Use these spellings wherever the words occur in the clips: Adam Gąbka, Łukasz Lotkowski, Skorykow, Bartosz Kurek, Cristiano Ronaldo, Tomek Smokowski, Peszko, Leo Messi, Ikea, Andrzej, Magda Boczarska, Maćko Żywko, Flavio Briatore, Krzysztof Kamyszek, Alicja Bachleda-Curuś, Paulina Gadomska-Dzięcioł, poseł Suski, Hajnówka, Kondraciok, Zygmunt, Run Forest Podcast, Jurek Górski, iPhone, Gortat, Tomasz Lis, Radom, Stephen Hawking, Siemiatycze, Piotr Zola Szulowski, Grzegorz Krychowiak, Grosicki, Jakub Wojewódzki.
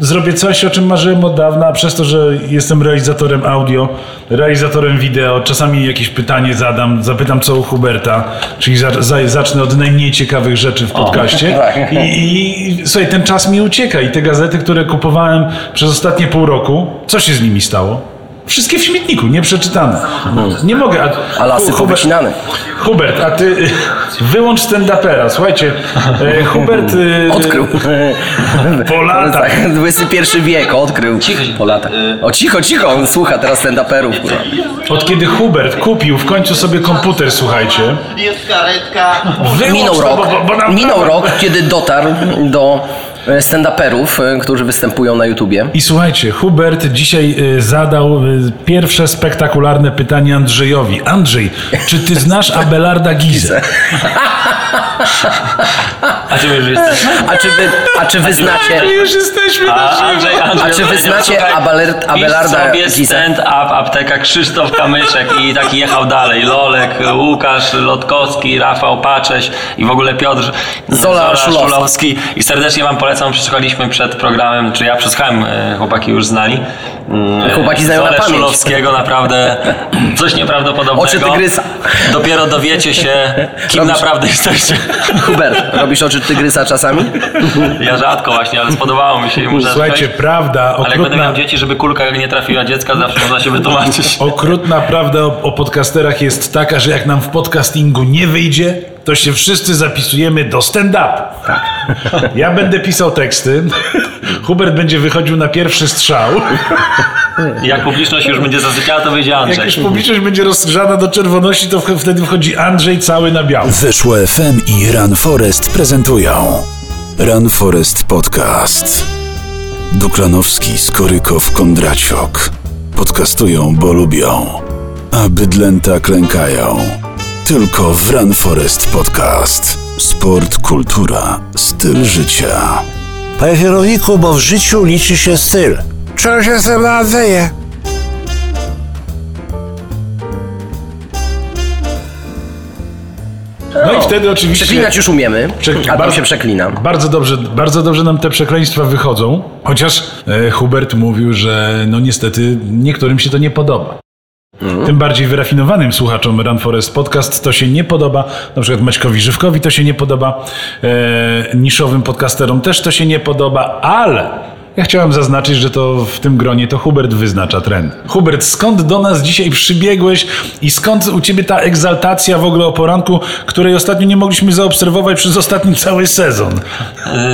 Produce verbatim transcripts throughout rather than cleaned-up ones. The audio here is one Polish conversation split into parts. Zrobię coś, o czym marzyłem od dawna, a przez to, że jestem realizatorem audio, realizatorem wideo, czasami jakieś pytanie zadam, zapytam co u Huberta, czyli za, za, zacznę od najmniej ciekawych rzeczy w podcaście. O, tak. I, I słuchaj, ten czas mi ucieka i te gazety, które kupowałem przez ostatnie pół roku, co się z nimi stało? Wszystkie w śmietniku, nieprzeczytane. Nie mogę. A, a lasy powycinane. Hubert, a ty wyłącz stand-upera. Słuchajcie, e, Hubert... E, odkrył. Po latach. dwudziesty pierwszy wiek, odkrył. Cicho. Po latach. O cicho, cicho, on słucha teraz stand-uperów. Od kiedy Hubert kupił w końcu sobie komputer, słuchajcie... Jest karetka. Minął rok, bo, bo nam... minął rok, kiedy dotarł do... stand-uperów, którzy występują na YouTubie. I słuchajcie, Hubert dzisiaj zadał pierwsze spektakularne pytanie Andrzejowi. Andrzej, czy ty znasz Abelarda Gizę? A czy wy A czy wy, a czy wy znacie... już jesteśmy na żywo. A czy wy znacie Abelarda Gizę? Pisz sobie stand-up, apteka Krzysztof Kamyszek i tak jechał dalej. Lolek, Łukasz Lotkowski, Rafał Pacześ i w ogóle Piotr Zola Szulowski. I serdecznie wam polecam, przesłuchaliśmy przed programem, czy ja przesłuchałem, chłopaki już znali. Chłopaki znają na pamięć. Szulowskiego, naprawdę coś nieprawdopodobnego. Oczy tygrysa. Dopiero dowiecie się, kim robisz, naprawdę jesteście. Hubert, robisz oczy tygrysa czasami? Ja rzadko właśnie, ale spodobało mi się. Słuchajcie, prawda okrutna... Ale jak będę miał dzieci, żeby kulka nie trafiła dziecka, zawsze można się wytłumaczyć. Okrutna prawda o, o podcasterach jest taka, że jak nam w podcastingu nie wyjdzie, to się wszyscy zapisujemy do stand-upu. Tak. Ja będę pisał teksty, Hubert będzie wychodził na pierwszy strzał. Jak publiczność już będzie zasypiała, to wyjdzie Andrzej. Jak już publiczność będzie rozgrzana do czerwoności, to wtedy wchodzi Andrzej cały na biało. Weszło F M i Run Forest prezentują Run Forest Podcast. Duklanowski, Skorykow, Kondraciok. Podcastują, bo lubią, a bydlęta klękają. Tylko w Run Forest Podcast. Sport, kultura, styl życia. Panie kierowniku, bo w życiu liczy się styl. Cześć, jestem na Andrzeje. No i wtedy oczywiście... Przeklinać już umiemy, Przek- a bar- się przeklina. Bardzo dobrze, bardzo dobrze nam te przekleństwa wychodzą, chociaż e, Hubert mówił, że no niestety niektórym się to nie podoba. Mm. Tym bardziej wyrafinowanym słuchaczom Run Forest Podcast to się nie podoba, na przykład Maćkowi Żywkowi to się nie podoba, e, niszowym podcasterom też to się nie podoba, ale ja chciałem zaznaczyć, że to w tym gronie to Hubert wyznacza trend. Hubert, skąd do nas dzisiaj przybiegłeś i skąd u ciebie ta egzaltacja w ogóle o poranku, której ostatnio nie mogliśmy zaobserwować przez ostatni cały sezon?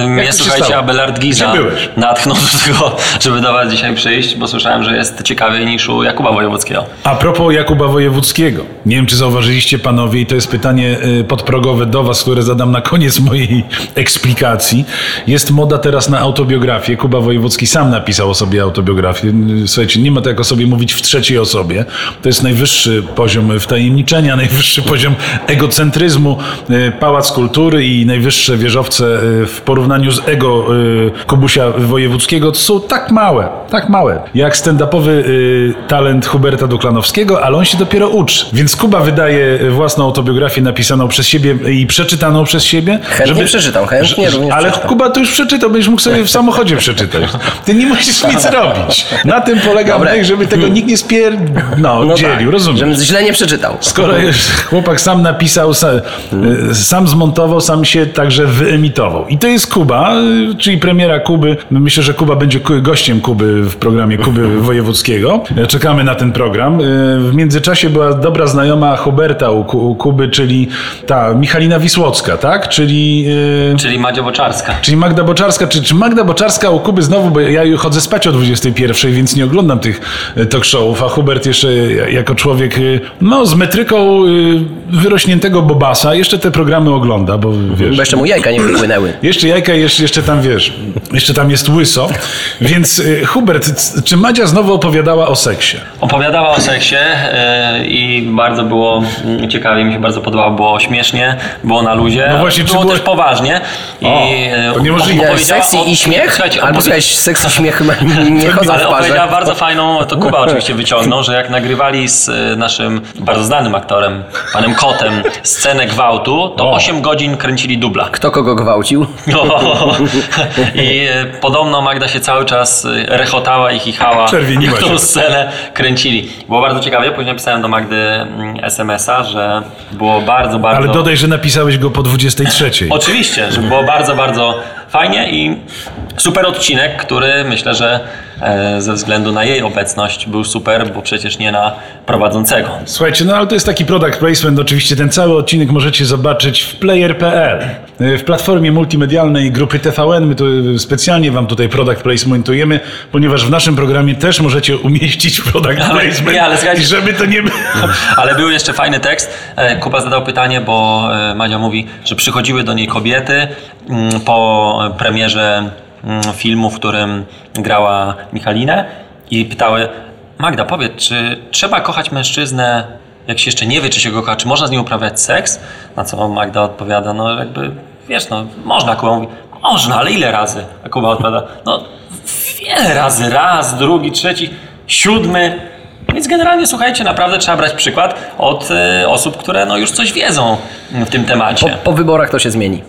Mnie, ja, słuchajcie, Abelard Giza natchnął do tego, żeby do was dzisiaj przyjść, bo słyszałem, że jest ciekawiej niż u Jakuba Wojewódzkiego. A propos Jakuba Wojewódzkiego, nie wiem, czy zauważyliście panowie, i to jest pytanie podprogowe do was, które zadam na koniec mojej eksplikacji. Jest moda teraz na autobiografię. Kuba Wojewódzki sam napisał o sobie autobiografię. Słuchajcie, nie ma to jak o sobie mówić w trzeciej osobie. To jest najwyższy poziom wtajemniczenia, najwyższy poziom egocentryzmu, pałac kultury i najwyższe wieżowce w porównaniu z ego Kubusia Wojewódzkiego są tak małe, tak małe, jak stand-upowy talent Huberta Duklanowskiego, ale on się dopiero uczy. Więc Kuba wydaje własną autobiografię napisaną przez siebie i przeczytaną przez siebie. Chętnie żeby... przeczytam, chętnie również Ale przeczytam. Kuba to już przeczytał, będziesz mógł sobie w samochodzie przeczytać. Ty nie musisz nic robić. Na tym polega bryk, żeby tego nikt nie spier... No, no dzielił, tak. Rozumiem. Żebym źle nie przeczytał. Skoro już chłopak sam napisał, sam, sam zmontował, sam się także wyemitował. I to jest Kuba, czyli premiera Kuby. Myślę, że Kuba będzie gościem Kuby w programie Kuby Wojewódzkiego. Czekamy na ten program. W międzyczasie była dobra znajoma Huberta u Kuby, czyli ta Michalina Wisłocka, tak? Czyli... Czyli Magda Boczarska. Czyli Magda Boczarska. Czy, czy Magda Boczarska u Kuby znowu, bo ja chodzę spać o dwudziestej pierwszej, więc nie oglądam tych talk showów, a Hubert jeszcze jako człowiek no, z metryką wyrośniętego bobasa jeszcze te programy ogląda, bo wiesz... Bo jeszcze mu jajka nie wypłynęły. Jeszcze jajka, jeszcze, jeszcze tam wiesz, jeszcze tam jest łyso. Więc Hubert, czy Madzia znowu opowiadała o seksie? Opowiadała o seksie i bardzo było ciekawie, mi się bardzo podobało, było śmiesznie, było na luzie, no właśnie, było, było też poważnie. O, i to niemożliwe. Seks i śmiech? Albo cześć, seks i śmiech nie chodzą w parze. Ale bardzo fajną, to Kuba oczywiście wyciągnął, że jak nagrywali z naszym bardzo znanym aktorem, panem Kotem, scenę gwałtu, to osiem godzin kręcili dubla. Kto kogo gwałcił? O, i podobno Magda się cały czas rechotała i chichała, którą scenę kręcili. Było bardzo ciekawie, później napisałem do Magdy es em es a, że było bardzo, bardzo... Ale dodaj, że napisałeś go po dwudziestej trzeciej. Oczywiście, że było bardzo, bardzo fajnie i super odcinek, który myślę, że ze względu na jej obecność był super, bo przecież nie na prowadzącego. Słuchajcie, no ale to jest taki product placement, oczywiście ten cały odcinek możecie zobaczyć w player kropka p l, w platformie multimedialnej grupy T V N. My tu specjalnie wam tutaj product placementujemy, ponieważ w naszym programie też możecie umieścić product ale, placement, nie, ale słuchajcie, żeby to nie było. Ale był jeszcze fajny tekst. Kuba zadał pytanie, bo Madzia mówi, że przychodziły do niej kobiety po premierze filmu, w którym grała Michalinę i pytały: Magda, powiedz, czy trzeba kochać mężczyznę, jak się jeszcze nie wie, czy się go kocha, czy można z nim uprawiać seks? Na co Magda odpowiada, no jakby, wiesz, no można. Kuba mówi: można, ale ile razy? A Kuba odpowiada: no wiele razy, raz, drugi, trzeci, siódmy. Więc generalnie, słuchajcie, naprawdę trzeba brać przykład od y, osób, które no już coś wiedzą w tym temacie. Po, po wyborach to się zmieni.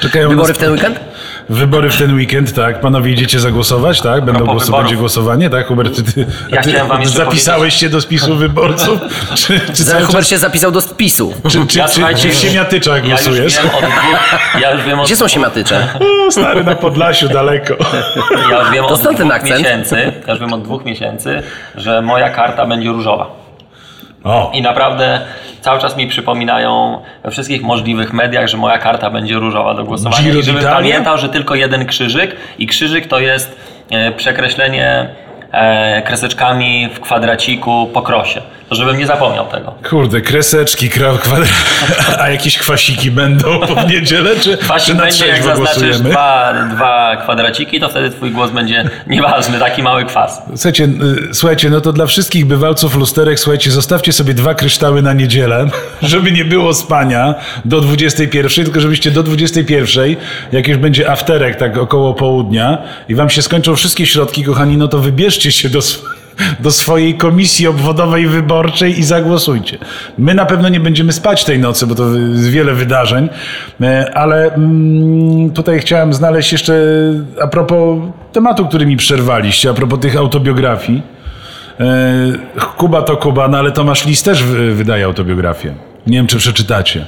Czekają Wybory nas... w ten weekend? Wybory w ten weekend, tak. Panowie idziecie zagłosować, tak? Będą głos... Będzie głosowanie, tak? Hubert, ty, ty, ja ty wam zapisałeś powiedzieć. się do spisu wyborców? Czy, czy Za, Hubert czas... się zapisał do spisu. Czy, czy, ja, czy, czy w Siemiatyczach ja głosujesz? Już od... ja już wiem od... Gdzie są Siemiatycze? O, stary, na Podlasiu, daleko. Ja już wiem od dwóch, dwóch miesięcy, ja już wiem od dwóch miesięcy, że moja karta będzie różowa. O. I naprawdę cały czas mi przypominają we wszystkich możliwych mediach, że moja karta będzie różowa do głosowania. I żebym pamiętał, że tylko jeden krzyżyk i krzyżyk to jest przekreślenie kreseczkami w kwadraciku po krosie. To żebym nie zapomniał tego. Kurde, kreseczki, kwadra... a jakieś kwasiki będą po niedzielę? Czy, Kwasik czy na będzie, jak zaznaczysz dwa, dwa kwadraciki, to wtedy twój głos będzie nieważny, taki mały kwas. Słuchajcie, słuchajcie, no to dla wszystkich bywalców lusterek, słuchajcie, zostawcie sobie dwa kryształy na niedzielę, żeby nie było spania do dwudziestej pierwszej, tylko żebyście do dwudziestej pierwszej, jak już będzie afterek, tak około południa i wam się skończą wszystkie środki, kochani, no to wybierzcie się do swojego do swojej komisji obwodowej wyborczej i zagłosujcie. My na pewno nie będziemy spać tej nocy, bo to wiele wydarzeń, ale tutaj chciałem znaleźć jeszcze a propos tematu, który mi przerwaliście, a propos tych autobiografii. Kuba to Kuba, no ale Tomasz Lis też wydaje autobiografię. Nie wiem, czy przeczytacie.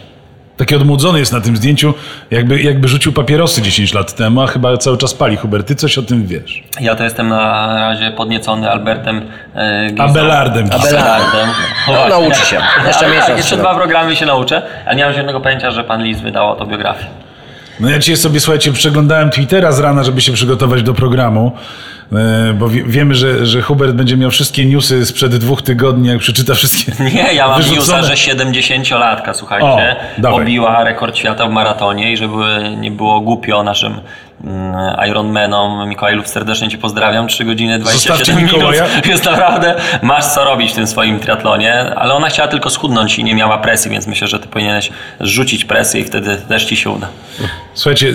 Taki odmłodzony jest na tym zdjęciu, jakby, jakby rzucił papierosy dziesięć lat temu, a chyba cały czas pali. Hubert, ty coś o tym wiesz? Ja to jestem na razie podniecony Albertem e, Gizą. Abelardem. Abelardem. No, nauczy się. Jeszcze, miesiąc, jeszcze dwa programy się nauczę, a nie mam żadnego pojęcia, że pan Lis wydał autobiografię. No ja dzisiaj sobie, słuchajcie, przeglądałem Twittera z rana, żeby się przygotować do programu, bo wie, wiemy, że, że Hubert będzie miał wszystkie newsy sprzed dwóch tygodni, jak przeczyta wszystkie. Nie, ja mam newsa, że siedemdziesięciolatka, słuchajcie, o, pobiła rekord świata w maratonie i żeby nie było głupio naszym Ironmanom. Mikołajów, serdecznie cię pozdrawiam. trzy godziny dwadzieścia siedem minut. Jest naprawdę, masz co robić w tym swoim triatlonie, ale ona chciała tylko schudnąć i nie miała presji, więc myślę, że ty powinieneś rzucić presję i wtedy też ci się uda. Słuchajcie,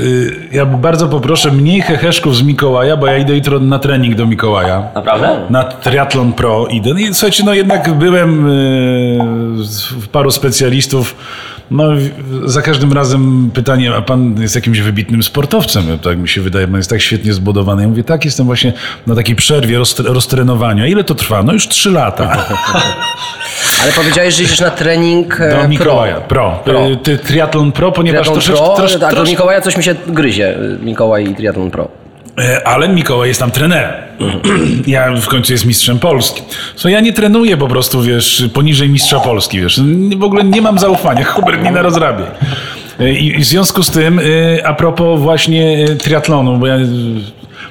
ja bardzo poproszę mniej heheszków z Mikołaja, bo ja idę jutro na trening do Mikołaja. Naprawdę? Na Triathlon Pro idę. I słuchajcie, no jednak byłem w paru specjalistów. No, za każdym razem pytanie, a pan jest jakimś wybitnym sportowcem, tak mi się wydaje, pan jest tak świetnie zbudowany. Ja mówię, tak, jestem właśnie na takiej przerwie roztre- roztrenowania. Ile to trwa? No już trzy lata. Ale powiedziałeś, że idziesz na trening do Mikołaja. Pro. Pro. pro. Ty, triathlon Pro, ponieważ troszeczkę... Trosz, tak, trosz... do Mikołaja coś mi się gryzie, Mikołaj i Triathlon Pro. Ale Mikołaj jest tam trenerem. Ja w końcu jest mistrzem Polski. So, ja nie trenuję po prostu, wiesz, poniżej mistrza Polski, wiesz. W ogóle nie mam zaufania. Hubert nie narozrabia. I w związku z tym, a propos właśnie triatlonu, bo ja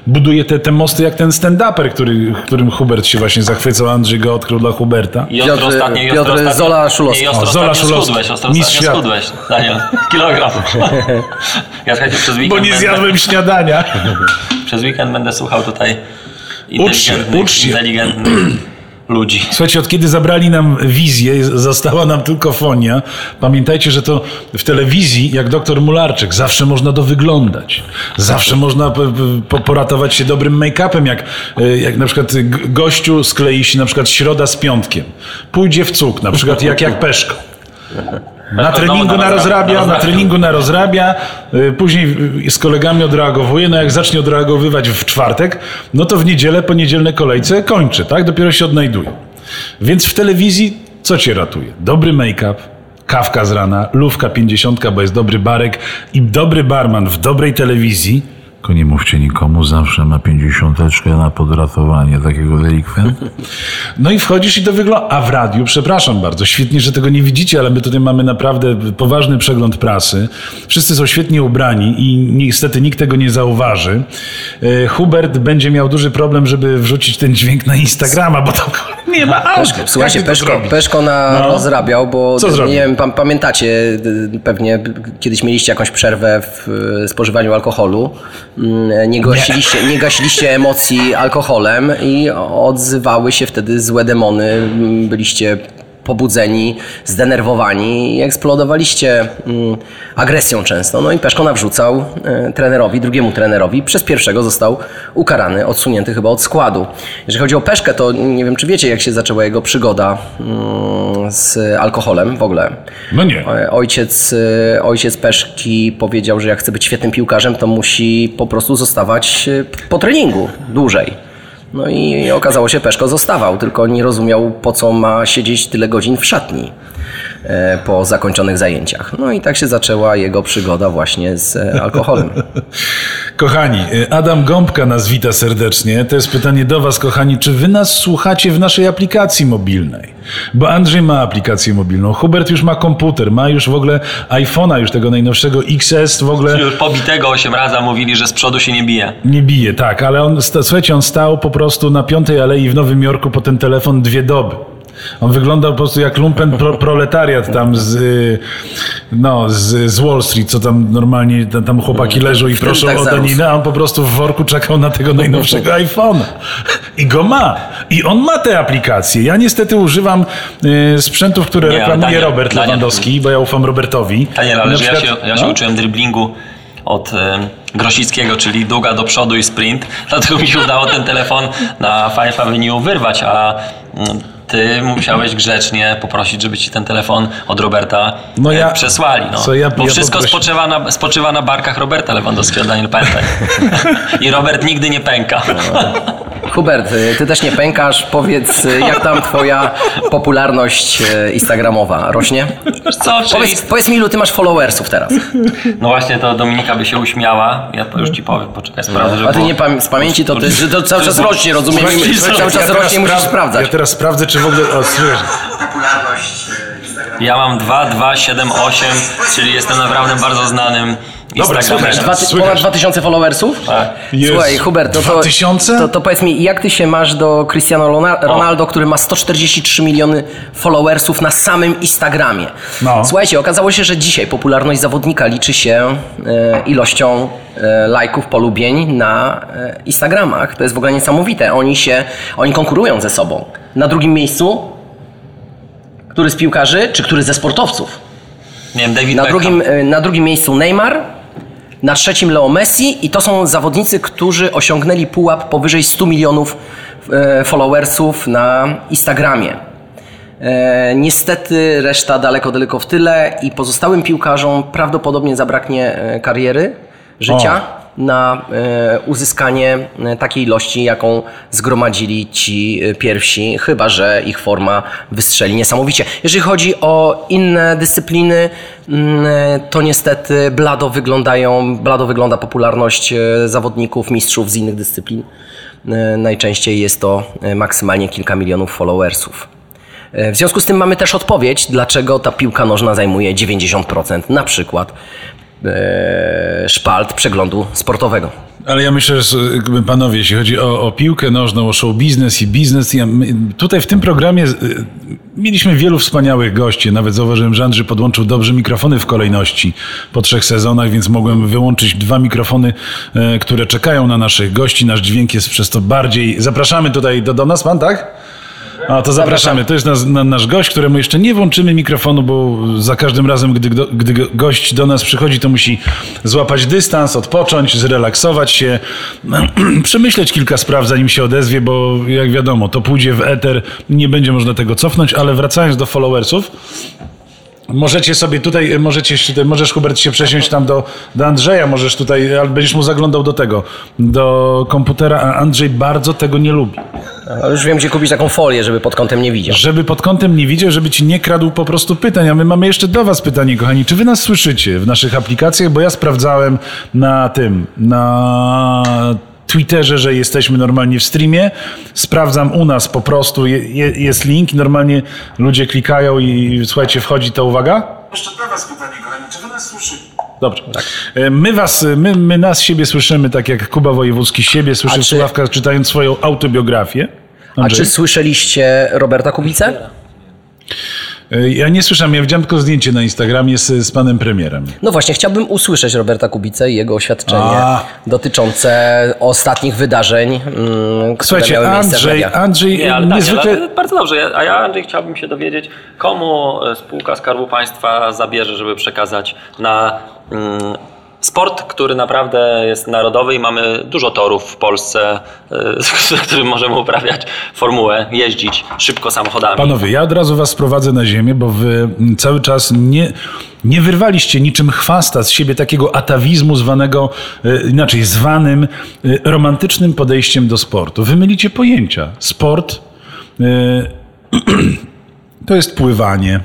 buduję te, te mosty jak ten stand-uper, który, którym Hubert się właśnie zachwycał. Andrzej go odkrył dla Huberta. I Piotr, ostatnie, Piotr ostatnie, Zola Szulowski. I ostro o, Zola Szulowski. Ostatnio schudłeś, Daniel. Kilogram. Ja przez weekend Bo nie zjadłem będę... śniadania. Przez weekend będę słuchał tutaj inteligentnych, inteligentnych ludzi. Słuchajcie, od kiedy zabrali nam wizję, została nam tylko fonia. Pamiętajcie, że to w telewizji, jak doktor Mularczyk, zawsze można dowyglądać. Zawsze można po, po, poratować się dobrym make-upem, jak, jak na przykład gościu sklei się na przykład środa z piątkiem. Pójdzie w cuk, na przykład jak, jak Peszko. Na treningu narozrabia, na treningu narozrabia, później z kolegami odreagowuje, no jak zacznie odreagowywać w czwartek, no to w niedzielę po niedzielnej kolejce kończy, tak? Dopiero się odnajduje. Więc w telewizji co cię ratuje? Dobry make-up, kawka z rana, lówka pięćdziesiątka, bo jest dobry barek i dobry barman w dobrej telewizji. Tylko nie mówcie nikomu, zawsze ma pięćdziesiąteczkę na podratowanie takiego delikwenta. No i wchodzisz i to wygląda... A w radiu, przepraszam bardzo, świetnie, że tego nie widzicie, ale my tutaj mamy naprawdę poważny przegląd prasy. Wszyscy są świetnie ubrani i niestety nikt tego nie zauważy. Hubert będzie miał duży problem, żeby wrzucić ten dźwięk na Instagrama, bo tam nie ma audio. Słuchajcie, Peszko, Peszko na no. rozrabiał, bo Co nie wiem, pamiętacie, pewnie kiedyś mieliście jakąś przerwę w spożywaniu alkoholu. Nie gasiliście, nie gasiliście emocji alkoholem i odzywały się wtedy złe demony. Byliście pobudzeni, zdenerwowani i eksplodowaliście agresją często. No i Peszko nawrzucał trenerowi, drugiemu trenerowi. Przez pierwszego został ukarany, odsunięty chyba od składu. Jeżeli chodzi o Peszkę, to nie wiem, czy wiecie, jak się zaczęła jego przygoda z alkoholem w ogóle. No nie. Ojciec, ojciec Peszki powiedział, że jak chce być świetnym piłkarzem, to musi po prostu zostawać po treningu dłużej. No i okazało się, Peszko zostawał, tylko nie rozumiał, po co ma siedzieć tyle godzin w szatni po zakończonych zajęciach. No i tak się zaczęła jego przygoda właśnie z alkoholem. Kochani, Adam Gąbka nas wita serdecznie. To jest pytanie do was, kochani. Czy wy nas słuchacie w naszej aplikacji mobilnej? Bo Andrzej ma aplikację mobilną, Hubert już ma komputer, ma już w ogóle iPhone'a, już tego najnowszego X S w ogóle. Już pobitego osiem razy mówili, że z przodu się nie bije. Nie bije, tak, ale on, słuchajcie, on stał po prostu na Piątej Alei w Nowym Jorku po ten telefon dwie doby. On wyglądał po prostu jak lumpen pro, proletariat tam z, no, z, z Wall Street, co tam normalnie tam chłopaki leżą i proszą tak o daninę, a on po prostu w worku czekał na tego najnowszego iPhone'a. I go ma. I on ma te aplikacje. Ja niestety używam y, sprzętów, które Nie, reklamuje Daniel, Robert Lewandowski, Daniel, bo ja ufam Robertowi. Daniel, ale przykład, ja się, ja się no? uczyłem driblingu od y, Grosickiego, czyli długa do przodu i sprint. Dlatego mi się udało ten telefon na Fifth Avenue wyrwać, a... Y, Ty musiałeś grzecznie poprosić, żeby ci ten telefon od Roberta no ja, przesłali. No. Co ja, Bo ja wszystko spoczywa na, spoczywa na barkach Roberta Lewandowskiego, Daniel, pamiętaj. I Robert nigdy nie pęka. Hubert, ty też nie pękasz. Powiedz, jak tam twoja popularność instagramowa rośnie? Co, powiedz, powiedz mi, ilu ty masz followersów teraz? No właśnie, to Dominika by się uśmiała. Ja już ci powiem, poczekaj, sprawdzę. Żeby A ty było... nie pam- z pamięci, to ty to cały czas rośnie, rozumiesz? Cały czas ja rośnie, musisz spra- sprawdzać. Ja teraz sprawdzę, czy w ogóle... O, popularność instagramowa. Ja mam dwa, dwa, siedem, osiem, czyli jestem naprawdę bardzo znanym. Dobra, słuchaj, dwa, ponad dwa tysiące followersów? Tak. Słuchaj, Hubert, no to, to, to powiedz mi, jak ty się masz do Cristiano Ronaldo, o. który ma sto czterdzieści trzy miliony followersów na samym Instagramie? No. Słuchajcie, okazało się, że dzisiaj popularność zawodnika liczy się e, ilością e, lajków, polubień na e, Instagramach. To jest w ogóle niesamowite. Oni się, oni konkurują ze sobą. Na drugim miejscu, który z piłkarzy, czy który ze sportowców? Nie wiem, David Beckham. drugim, na drugim miejscu Neymar. Na trzecim Leo Messi i to są zawodnicy, którzy osiągnęli pułap powyżej stu milionów followersów na Instagramie. Niestety reszta daleko, daleko w tyle i pozostałym piłkarzom prawdopodobnie zabraknie kariery, życia o. na uzyskanie takiej ilości, jaką zgromadzili ci pierwsi, chyba że ich forma wystrzeli niesamowicie. Jeżeli chodzi o inne dyscypliny, to niestety blado wyglądają, blado wygląda popularność zawodników, mistrzów z innych dyscyplin. Najczęściej jest to maksymalnie kilka milionów followersów. W związku z tym mamy też odpowiedź, dlaczego ta piłka nożna zajmuje dziewięćdziesiąt procent na przykład szpalt przeglądu sportowego. Ale ja myślę, że panowie, jeśli chodzi o, o piłkę nożną, o show biznes i biznes, ja, tutaj w tym programie mieliśmy wielu wspaniałych gości. Nawet zauważyłem, że Andrzej podłączył dobrze mikrofony w kolejności po trzech sezonach, więc mogłem wyłączyć dwa mikrofony, które czekają na naszych gości. Nasz dźwięk jest przez to bardziej... Zapraszamy tutaj do, do nas, pan, tak? A to zapraszamy. To jest nasz, nasz gość, któremu jeszcze nie włączymy mikrofonu, bo za każdym razem, gdy, gdy gość do nas przychodzi, to musi złapać dystans, odpocząć, zrelaksować się, przemyśleć kilka spraw, zanim się odezwie, bo jak wiadomo, to pójdzie w eter, nie będzie można tego cofnąć, ale wracając do followersów, możecie sobie tutaj, możecie, możesz Hubert się przesiąść tam do, do Andrzeja, możesz tutaj, ale będziesz mu zaglądał do tego, do komputera, a Andrzej bardzo tego nie lubi. No, już wiem, gdzie kupić taką folię, żeby pod kątem nie widział. Żeby pod kątem nie widział, żeby ci nie kradł po prostu pytań. A my mamy jeszcze do was pytanie, kochani. Czy wy nas słyszycie w naszych aplikacjach? Bo ja sprawdzałem na tym, na Twitterze, że jesteśmy normalnie w streamie. Sprawdzam u nas po prostu. Je, je, jest link, normalnie ludzie klikają i słuchajcie, wchodzi ta uwaga. Jeszcze do was pytanie, kochani. Czy wy nas słyszycie? Dobrze. Tak. My, was, my, my nas siebie słyszymy, tak jak Kuba Wojewódzki siebie słyszy czy... Sławka, czytając swoją autobiografię. Andrzej. A czy słyszeliście Roberta Kubicę? Ja nie słyszałem, ja widziałem tylko zdjęcie na Instagramie z, z panem premierem. No właśnie, chciałbym usłyszeć Roberta Kubicę i jego oświadczenie A. dotyczące ostatnich wydarzeń, mm, które miały miejsce. Słuchajcie, Andrzej, Andrzej nie, ale niezwykle... Daniel, bardzo dobrze, a ja, Andrzej, chciałbym się dowiedzieć, komu spółka Skarbu Państwa zabierze, żeby przekazać na... Mm, sport, który naprawdę jest narodowy i mamy dużo torów w Polsce, z którym możemy uprawiać formułę, jeździć szybko samochodami. Panowie, ja od razu was sprowadzę na ziemię, bo wy cały czas nie, nie wyrwaliście niczym chwasta z siebie takiego atawizmu zwanego, inaczej zwanym romantycznym podejściem do sportu. Wy mylicie pojęcia. Sport to jest pływanie.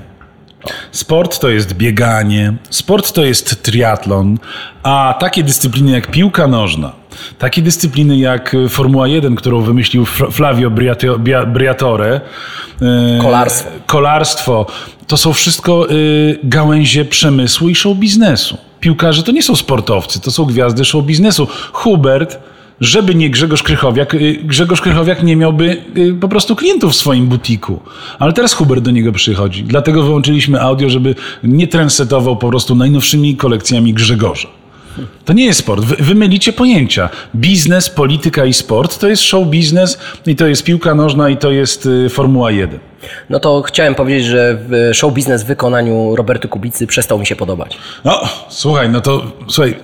Sport to jest bieganie, sport to jest triatlon, a takie dyscypliny jak piłka nożna, takie dyscypliny jak Formuła jeden, którą wymyślił Flavio Briatore, kolarstwo. kolarstwo, to są wszystko gałęzie przemysłu i show biznesu. Piłkarze to nie są sportowcy, to są gwiazdy show biznesu. Hubert, żeby nie Grzegorz Krychowiak, Grzegorz Krychowiak nie miałby po prostu klientów w swoim butiku. Ale teraz Hubert do niego przychodzi. Dlatego wyłączyliśmy audio, żeby nie transetował po prostu najnowszymi kolekcjami Grzegorza. To nie jest sport. Wy mylicie pojęcia. Biznes, polityka i sport to jest show biznes i to jest piłka nożna i to jest Formuła jeden. No to chciałem powiedzieć, że show biznes w wykonaniu Roberty Kubicy przestał mi się podobać. No, słuchaj, no to słuchaj...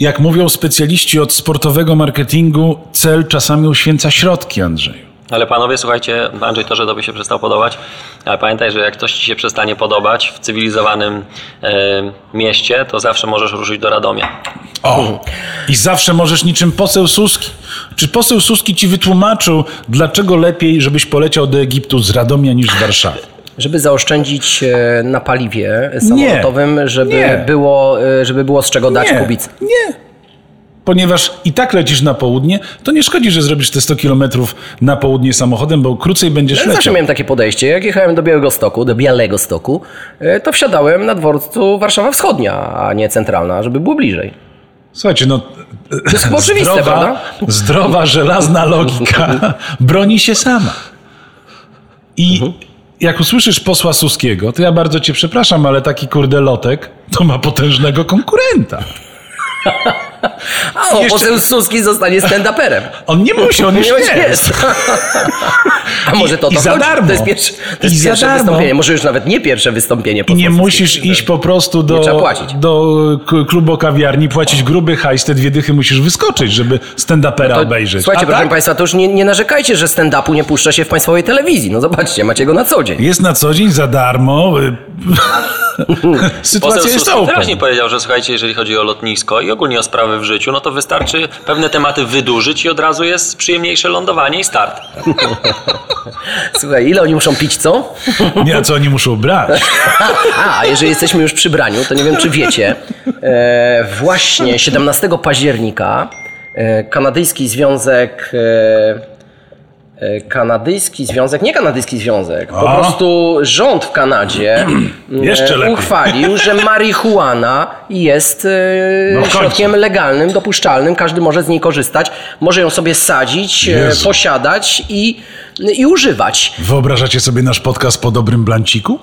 Jak mówią specjaliści od sportowego marketingu, cel czasami uświęca środki, Andrzeju. Ale panowie, słuchajcie, Andrzej, to, że tobie się przestał podobać, ale pamiętaj, że jak coś ci się przestanie podobać w cywilizowanym e, mieście, to zawsze możesz ruszyć do Radomia. O, i zawsze możesz niczym poseł Suski. Czy poseł Suski ci wytłumaczył, dlaczego lepiej, żebyś poleciał do Egiptu z Radomia niż z Warszawy? Żeby zaoszczędzić na paliwie samolotowym, nie, żeby, nie. Było, żeby było z czego dać Kubicy. Nie, ponieważ i tak lecisz na południe, to nie szkodzi, że zrobisz te sto kilometrów na południe samochodem, bo krócej będziesz ja leciał. Zawsze miałem takie podejście. Jak jechałem do Białegostoku, do Białegostoku, to wsiadałem na dworcu Warszawa Wschodnia, a nie Centralna, żeby było bliżej. Słuchajcie, no... To jest chyba oczywiste, zdrowa, prawda? Zdrowa, żelazna logika broni się sama. I... Mhm. Jak usłyszysz posła Suskiego, to ja bardzo cię przepraszam, ale taki kurde Lotek to ma potężnego konkurenta. A jeszcze... poseł Suski zostanie stand-uperem. On nie musi, on już nie jest. A może to I, to, i za darmo. To jest pierwsze, to jest I pierwsze za wystąpienie. Darmo. Może już nawet nie pierwsze wystąpienie. I nie musisz Suskiego. Iść po prostu do, do klubu kawiarni, płacić gruby hajs, te dwie dychy musisz wyskoczyć, żeby stand-upera no to, obejrzeć. Słuchajcie, A proszę tak? państwa, to już nie, nie narzekajcie, że stand-upu nie puszcza się w państwowej telewizji. No zobaczcie, macie go na co dzień. Jest na co dzień, za darmo. Sytuacja poseł jest open. Wyraźnie powiedział, że słuchajcie, jeżeli chodzi o lotnisko i ogólnie o sprawy w życiu, no to wystarczy pewne tematy wydłużyć i od razu jest przyjemniejsze lądowanie i start. Słuchaj, ile oni muszą pić, co? Nie, a co oni muszą brać? A, jeżeli jesteśmy już przy braniu, to nie wiem, czy wiecie, e, właśnie siedemnastego października e, kanadyjski związek... E, Kanadyjski Związek, nie Kanadyjski Związek, po o. prostu rząd w Kanadzie uchwalił, że marihuana jest no środkiem legalnym, dopuszczalnym, każdy może z niej korzystać, może ją sobie sadzić, Jezu. posiadać i, i używać. Wyobrażacie sobie nasz podcast po dobrym blanciku?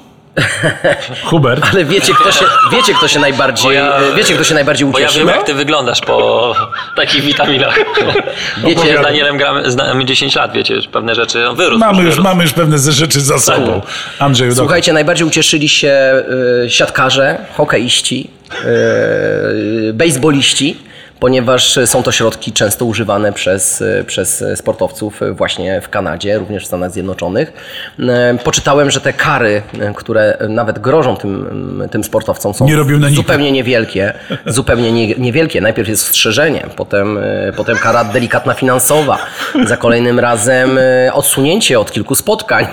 Hubert. Ale wiecie kto się, wiecie, kto się najbardziej ja, wiecie, kto się najbardziej ucieszy? Bo ja wiem, jak ty wyglądasz po takich witaminach. Wiecie, z Danielem gramy, znamy dziesięć lat, wiecie, już pewne rzeczy, on wyrósł. Mamy już, wyrósł. Mamy już pewne rzeczy za sobą. Tak. Andrzej, słuchajcie, dobra. Najbardziej ucieszyli się y, siatkarze, hokeiści, y, bejsboliści, ponieważ są to środki często używane przez, przez sportowców właśnie w Kanadzie, również w Stanach Zjednoczonych. Poczytałem, że te kary, które nawet grożą tym, tym sportowcom, są nie zupełnie niewielkie. Zupełnie nie, niewielkie. Najpierw jest ostrzeżenie, potem, potem kara delikatna finansowa. Za kolejnym razem odsunięcie od kilku spotkań.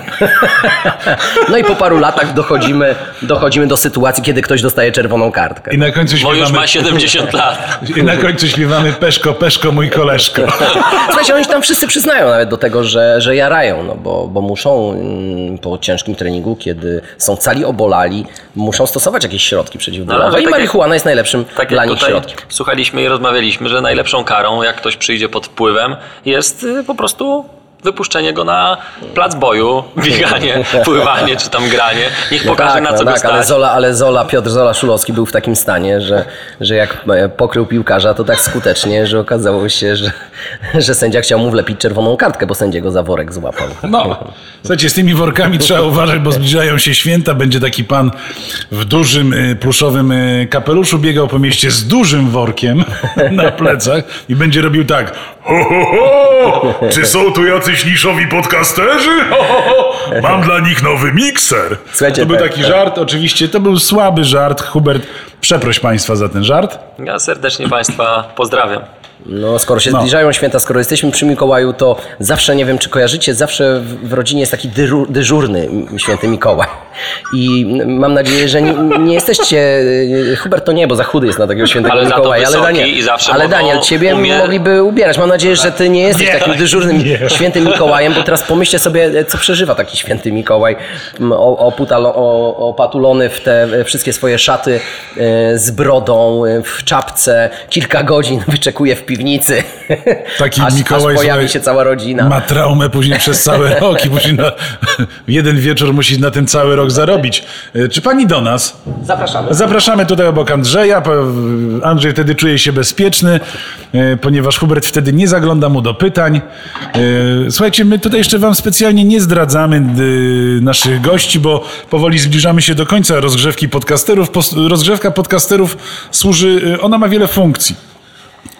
No i po paru latach dochodzimy, dochodzimy do sytuacji, kiedy ktoś dostaje czerwoną kartkę. I na końcu śpiewamy... Bo już ma siedemdziesiąt lat. I na końcu śpiewamy Peszko, Peszko, mój koleżko. Słuchajcie, oni tam wszyscy przyznają nawet do tego, że, że jarają, no bo, bo muszą po ciężkim treningu, kiedy są cali obolali, muszą stosować jakieś środki przeciwbólowe. No, i tak marihuana jest najlepszym tak dla nich środkiem. Słuchaliśmy i rozmawialiśmy, że najlepszą karą, jak ktoś przyjdzie pod wpływem, jest po prostu... wypuszczenie go na plac boju, bieganie, pływanie czy tam granie. Niech pokaże, no tak, na co no tak, go stać. Ale Zola, ale Zola, Piotr Zola Szulowski był w takim stanie, że, że jak pokrył piłkarza, to tak skutecznie, że okazało się, że, że sędzia chciał mu wlepić czerwoną kartkę, bo sędziego za worek złapał. No, słuchajcie, z tymi workami trzeba uważać, bo zbliżają się święta. Będzie taki pan w dużym pluszowym kapeluszu biegał po mieście z dużym workiem na plecach i będzie robił tak. Ho, ho, ho! Czy są tu jacyś niszowi podcasterzy? Ho, ho, ho. Mam dla nich nowy mikser. Słuchajcie, to był tak, taki tak. żart, oczywiście to był słaby żart. Hubert, przeproś Państwa za ten żart. Ja serdecznie Państwa pozdrawiam. No, skoro się no. zbliżają święta, skoro jesteśmy przy Mikołaju, to zawsze, nie wiem czy kojarzycie, zawsze w rodzinie jest taki dyżur, dyżurny święty Mikołaj. I mam nadzieję, że nie, nie jesteście... Hubert to nie, bo za chudy jest na takiego świętego ale Mikołaja. Ale Daniel, ale Daniel ciebie umie... mogliby ubierać. Mam nadzieję, że ty nie jesteś nie, takim dyżurnym nie. świętym Mikołajem, bo teraz pomyślcie sobie, co przeżywa taki święty Mikołaj. Oputalo, opatulony w te wszystkie swoje szaty z brodą, w czapce. Kilka godzin wyczekuje w piwnicy. Taki aż, Mikołaj aż pojawi się cała rodzina. Ma traumę później przez cały rok i musi na, jeden wieczór musi na ten cały rok zarobić. Czy pani do nas? Zapraszamy. Zapraszamy tutaj obok Andrzeja. Andrzej wtedy czuje się bezpieczny, ponieważ Hubert wtedy nie zagląda mu do pytań. Słuchajcie, my tutaj jeszcze wam specjalnie nie zdradzamy naszych gości, bo powoli zbliżamy się do końca rozgrzewki podcasterów. Rozgrzewka podcasterów służy, ona ma wiele funkcji.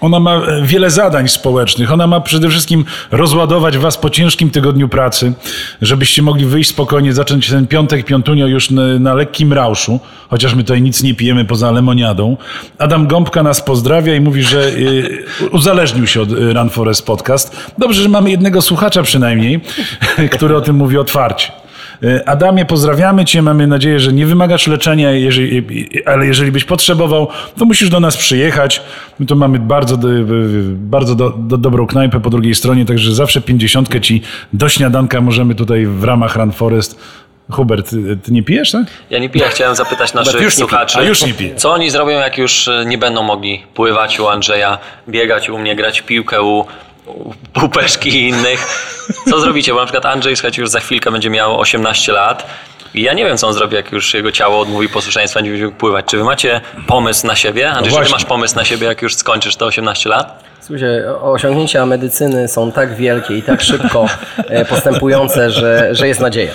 Ona ma wiele zadań społecznych. Ona ma przede wszystkim rozładować was po ciężkim tygodniu pracy, żebyście mogli wyjść spokojnie, zacząć ten piątek, piątunio już na, na lekkim rauszu, chociaż my tutaj nic nie pijemy poza lemoniadą. Adam Gąbka nas pozdrawia i mówi, że y, uzależnił się od Run Forest Podcast. Dobrze, że mamy jednego słuchacza przynajmniej, który o tym mówi otwarcie. Adamie, pozdrawiamy cię, mamy nadzieję, że nie wymagasz leczenia, jeżeli, ale jeżeli byś potrzebował, to musisz do nas przyjechać. My tu mamy bardzo, do, bardzo do, do, dobrą knajpę po drugiej stronie, także zawsze pięćdziesiątkę ci do śniadanka możemy tutaj w ramach Run Forest. Hubert, ty nie pijesz, tak? Ja nie piję, chciałem zapytać naszych słuchaczy, a już nie piję. Co oni zrobią, jak już nie będą mogli pływać u Andrzeja, biegać u mnie, grać piłkę u... Pupeszki i innych. Co zrobicie? Bo na przykład Andrzej, słuchajcie, już za chwilkę będzie miał osiemnaście lat i ja nie wiem, co on zrobi, jak już jego ciało odmówi posłuszeństwa, nie będzie pływać. Czy wy macie pomysł na siebie? Andrzej, no czy ty masz pomysł na siebie, jak już skończysz te osiemnaście lat? Słuchajcie, osiągnięcia medycyny są tak wielkie i tak szybko postępujące, że, że jest nadzieja.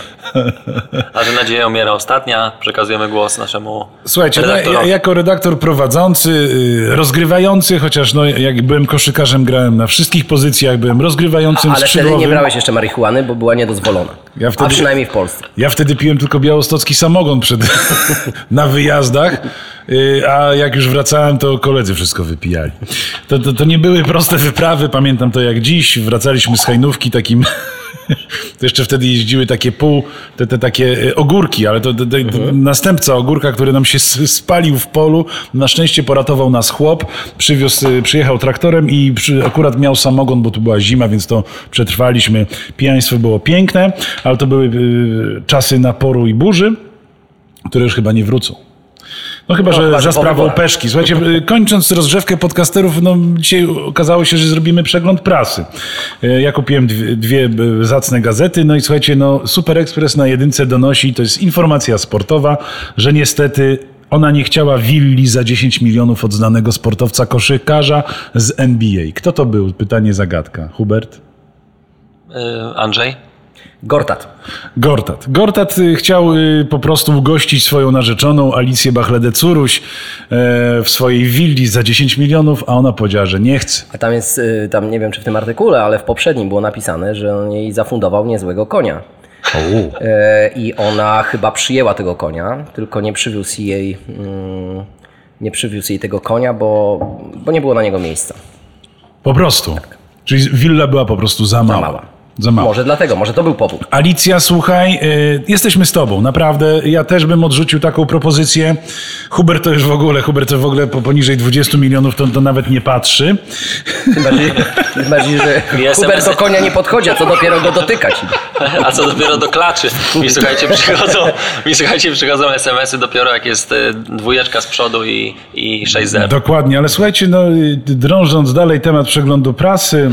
A że nadzieja umiera ostatnia, przekazujemy głos naszemu Słuchajcie, redaktorowi. Ja, jako redaktor prowadzący, rozgrywający, chociaż no, jak byłem koszykarzem, grałem na wszystkich pozycjach, byłem rozgrywającym, a, ale skrzydłowym. Ale wtedy nie brałeś jeszcze marihuany, bo była niedozwolona. Ja wtedy, a przynajmniej w Polsce. Ja wtedy piłem tylko białostocki samogon przed, na wyjazdach, a jak już wracałem, to koledzy wszystko wypijali. To, to, to nie były proste wyprawy, pamiętam to jak dziś. Wracaliśmy z Hajnówki takim... To jeszcze wtedy jeździły takie pół, te, te takie ogórki, ale to, to, to mhm. następca ogórka, który nam się spalił w polu. Na szczęście poratował nas chłop, przywiózł, przyjechał traktorem i przy, akurat miał samogon, bo tu była zima, więc to przetrwaliśmy. Pijaństwo było piękne, ale to były y, czasy naporu i burzy, które już chyba nie wrócą. No chyba, że no, za sprawą Peszki. Słuchajcie, kończąc rozgrzewkę podcasterów, no dzisiaj okazało się, że zrobimy przegląd prasy. Ja kupiłem dwie, dwie zacne gazety, no i słuchajcie, no Super Express na jedynce donosi, to jest informacja sportowa, że niestety ona nie chciała willi za dziesięć milionów od znanego sportowca koszykarza z N B A. Kto to był? Pytanie zagadka. Hubert? Andrzej? Gortat. Gortat. Gortat chciał po prostu ugościć swoją narzeczoną Alicję Bachledę-Curuś w swojej willi za dziesięć milionów, a ona powiedziała, że nie chce. A tam jest, tam nie wiem czy w tym artykule, ale w poprzednim było napisane, że on jej zafundował niezłego konia. Ouu. I ona chyba przyjęła tego konia, tylko nie przywiózł jej, nie przywiózł jej tego konia, bo, bo nie było na niego miejsca. Po prostu. Tak. Czyli willa była po prostu za mała. Za mała. Może dlatego, może to był powód. Alicja, słuchaj, y, jesteśmy z tobą, naprawdę. Ja też bym odrzucił taką propozycję. Hubert to już w ogóle, Hubert to w ogóle po poniżej dwudziestu milionów to, to nawet nie patrzy. Tym bardziej, tym bardziej że Hubert do konia nie podchodzi, a co dopiero go dotykać. A co dopiero do klaczy. Mi słuchajcie, przychodzą, mi, słuchajcie, przychodzą es em esy dopiero jak jest dwójeczka z przodu i, i sześć zero. Dokładnie, ale słuchajcie, no, drążąc dalej temat przeglądu prasy,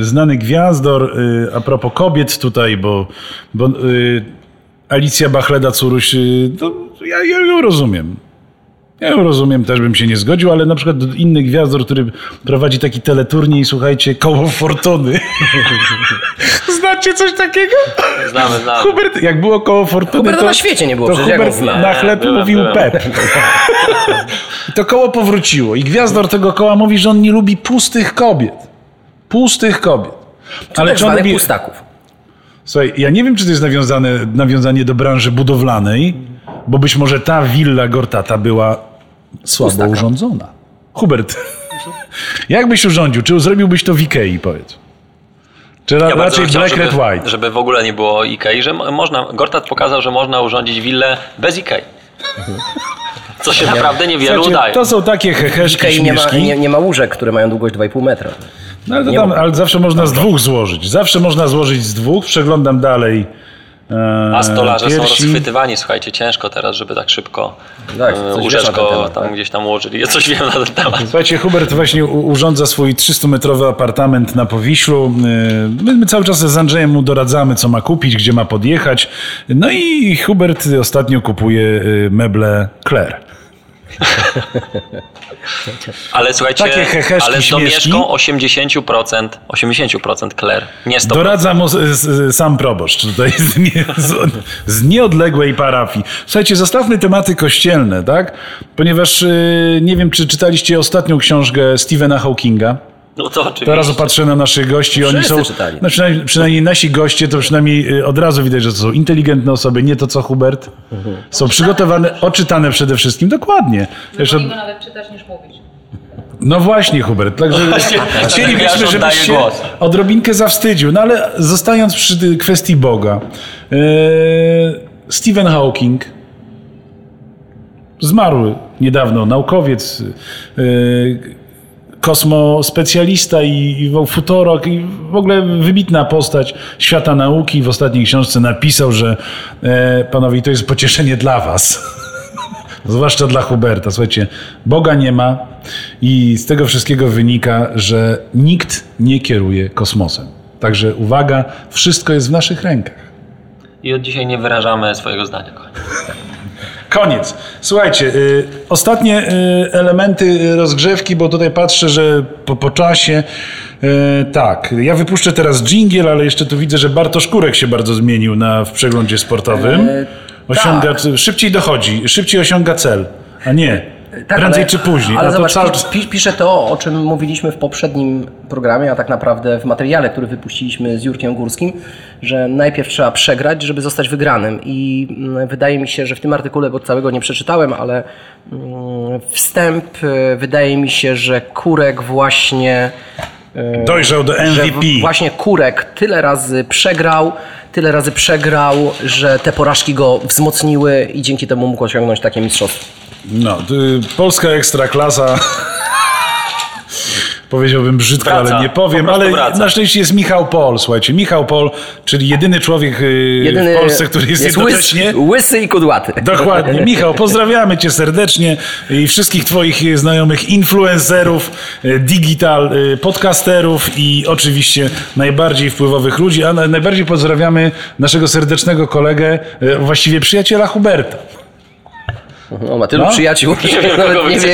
y, znany gwiazdor... Y, a propos kobiet tutaj, bo, bo yy, Alicja Bachleda-Curuś, yy, to ja, ja ją rozumiem. Ja ją rozumiem, też bym się nie zgodził, ale na przykład inny gwiazdor, który prowadzi taki teleturniej, słuchajcie, Koło Fortuny. Znacie coś takiego? Znamy, znamy. Hubert, jak było Koło Fortuny, Huberta to... na świecie nie było, to przecież Hubert ja na chleb byłem, mówił byłem. Pep. To koło powróciło i gwiazdor tego koła mówi, że on nie lubi pustych kobiet. Pustych kobiet. Czy ale czy on lubi... pustaków? Słuchaj, ja nie wiem, czy to jest nawiązane, nawiązanie do branży budowlanej, bo być może ta willa Gortata była słabo Pustaka. urządzona. Hubert, jak byś urządził? Czy zrobiłbyś to w Ikei, powiedz? Czy ja raczej black, red, white? Żeby w ogóle nie było Ikei, że można, Gortat pokazał, że można urządzić willę bez Ikei. Co się naprawdę niewielu udaje. To są takie heheszki, Ikei nie ma, nie, nie ma łóżek, które mają długość dwa i pół metra. No ale, to tam, ale zawsze można z dwóch złożyć. Zawsze można złożyć z dwóch. Przeglądam dalej. E, A stolarze piersi. Są rozchwytywani, słuchajcie, ciężko teraz, żeby tak szybko tak, e, łóżeczko tam gdzieś tam ułożyli. Ja coś wiem na ten temat. Słuchajcie, Hubert właśnie urządza swój trzystumetrowy apartament na Powiślu. My, my cały czas z Andrzejem mu doradzamy, co ma kupić, gdzie ma podjechać. No i Hubert ostatnio kupuje meble Claire. Ale słuchajcie, takie heheszki, ale z domieszką osiemdziesiąt procent, osiemdziesiąt procent Claire, nie sto procent. Doradza mu sam proboszcz tutaj z, nie, z, z nieodległej parafii. Słuchajcie, zostawmy tematy kościelne, tak? Ponieważ yy, nie wiem, czy czytaliście ostatnią książkę Stephena Hawkinga. No to oczywiście. Teraz patrzę na naszych gości. Oni są, no przynajmniej, przynajmniej nasi goście, to przynajmniej od razu widać, że to są inteligentne osoby, nie to co Hubert. Mhm. Są przygotowane, oczytane przede wszystkim. Dokładnie. Jeszcze... Wolimy nawet czytać niż mówić. No właśnie, Hubert. Także chcielibyśmy, żebyś się odrobinkę zawstydził. No ale zostając przy kwestii Boga. Yy, Stephen Hawking. Zmarły niedawno. Naukowiec. Yy, Kosmospecjalista i, i futorok i w ogóle wybitna postać świata nauki. W ostatniej książce napisał, że e, panowie, to jest pocieszenie dla was. Zwłaszcza dla Huberta. Słuchajcie, Boga nie ma i z tego wszystkiego wynika, że nikt nie kieruje kosmosem. Także uwaga, wszystko jest w naszych rękach. I od dzisiaj nie wyrażamy swojego zdania. Koniec. Słuchajcie, y, ostatnie y, elementy rozgrzewki, bo tutaj patrzę, że po, po czasie y, tak, ja wypuszczę teraz dżingiel, ale jeszcze tu widzę, że Bartosz Kurek się bardzo zmienił na, w przeglądzie sportowym. Yy, osiąga, tak. Szybciej dochodzi, szybciej osiąga cel, a nie tak, prędzej ale, czy później. Ale no zobacz, to cały... pisze to, o czym mówiliśmy w poprzednim programie, a tak naprawdę w materiale, który wypuściliśmy z Jurkiem Górskim, że najpierw trzeba przegrać, żeby zostać wygranym. I wydaje mi się, że w tym artykule, bo całego nie przeczytałem, ale wstęp, wydaje mi się, że Kurek właśnie... Dojrzał do M V P. Właśnie Kurek tyle razy przegrał, tyle razy przegrał, że te porażki go wzmocniły i dzięki temu mógł osiągnąć takie mistrzostwo. No, polska ekstraklasa powiedziałbym brzydko, wraca, ale nie powiem, ale wraca. Na szczęście jest Michał Pol, słuchajcie, Michał Pol, czyli jedyny człowiek jedyny w Polsce, który jest, jest jednocześnie... Łys, łysy i kudłaty. Dokładnie. Michał, pozdrawiamy cię serdecznie i wszystkich twoich znajomych influencerów, digital podcasterów i oczywiście najbardziej wpływowych ludzi, a najbardziej pozdrawiamy naszego serdecznego kolegę, właściwie przyjaciela Huberta. No, ma tylu no. przyjaciół.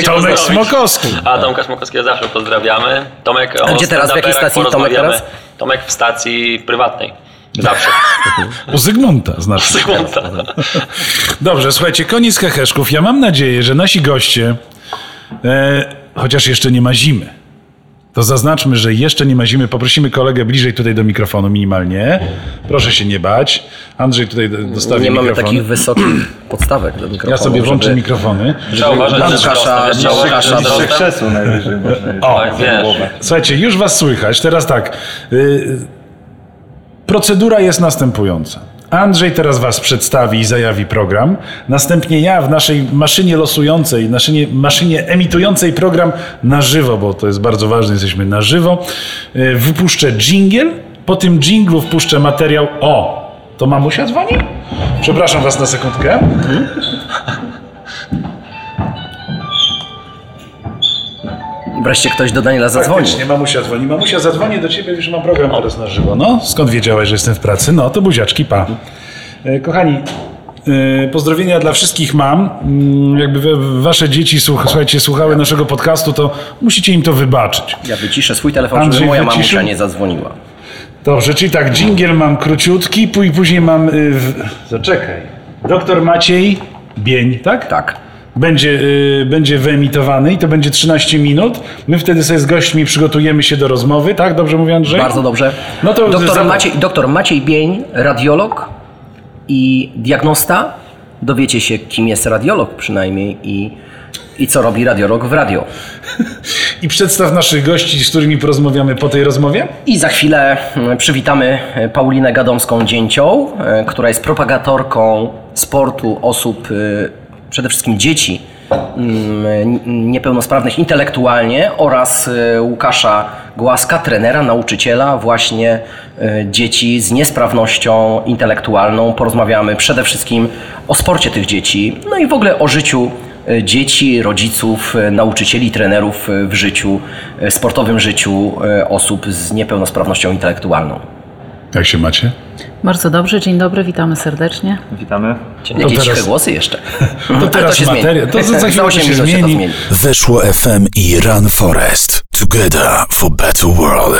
Tomek Smokowski. A Tomka Smokowskiego zawsze pozdrawiamy. Tomek, a gdzie teraz? W jakiej stacji Tomek teraz? Tomek w stacji prywatnej. Zawsze. U Zygmunta, znaczy. U Zygmunta. Dobrze, słuchajcie, koniec heheszków. Ja mam nadzieję, że nasi goście, e, chociaż jeszcze nie ma zimy, to zaznaczmy, że jeszcze nie ma zimy. Poprosimy kolegę bliżej tutaj do mikrofonu minimalnie. Proszę się nie bać. Andrzej tutaj dostawi nie mikrofon. Nie mamy takich wysokich podstawek do mikrofonu. Ja sobie włączę żeby... mikrofony. Trzeba uważać, że Kasza niższe krzesło najwyżej. O, wiesz. Słuchajcie, już was słychać. Teraz tak. Procedura jest następująca. Andrzej teraz was przedstawi i zajawi program. Następnie ja w naszej maszynie losującej, maszynie, maszynie emitującej program na żywo, bo to jest bardzo ważne, jesteśmy na żywo, wypuszczę dżingiel. Po tym dżinglu wpuszczę materiał. O, to mamusia dzwoni? Przepraszam was na sekundkę. Mhm. Wreszcie ktoś do Daniela zadzwoni. Nie, mamusia dzwoni. Mamusia zadzwoni do ciebie, wiesz, mam program teraz na żywo. No, skąd wiedziałeś, że jestem w pracy? No, to buziaczki, pa. Kochani, pozdrowienia dla wszystkich mam. Jakby wasze dzieci, słuchajcie, słuchały naszego podcastu, to musicie im to wybaczyć. Ja wyciszę swój telefon, Andrzej, żeby moja wyciszy... mamusia nie zadzwoniła. Dobrze, czyli tak, dżingiel mam króciutki, później mam... Zaczekaj. Doktor Maciej Bień, tak? Tak. Będzie, yy, będzie wyemitowany i to będzie trzynaście minut. My wtedy sobie z gośćmi przygotujemy się do rozmowy, tak? Dobrze mówię, Andrzej? Bardzo dobrze. No to doktor, za... Maciej, doktor Maciej Bień, radiolog i diagnosta. Dowiecie się, kim jest radiolog przynajmniej i, i co robi radiolog w radio. I przedstaw naszych gości, z którymi porozmawiamy po tej rozmowie. I za chwilę przywitamy Paulinę Gadomską-Dzięcioł, która jest propagatorką sportu osób przede wszystkim dzieci niepełnosprawnych intelektualnie oraz Łukasza Głaska, trenera, nauczyciela właśnie dzieci z niesprawnością intelektualną. Porozmawiamy przede wszystkim o sporcie tych dzieci, no i w ogóle o życiu dzieci, rodziców, nauczycieli, trenerów w życiu, sportowym życiu osób z niepełnosprawnością intelektualną. Jak się macie? Bardzo dobrze, dzień dobry, witamy serdecznie. Witamy. Dzień ciche głosy jeszcze. To teraz to się materia. To za chwilę się, się zmieni. Weszło F M i Run Forest. Together for better world.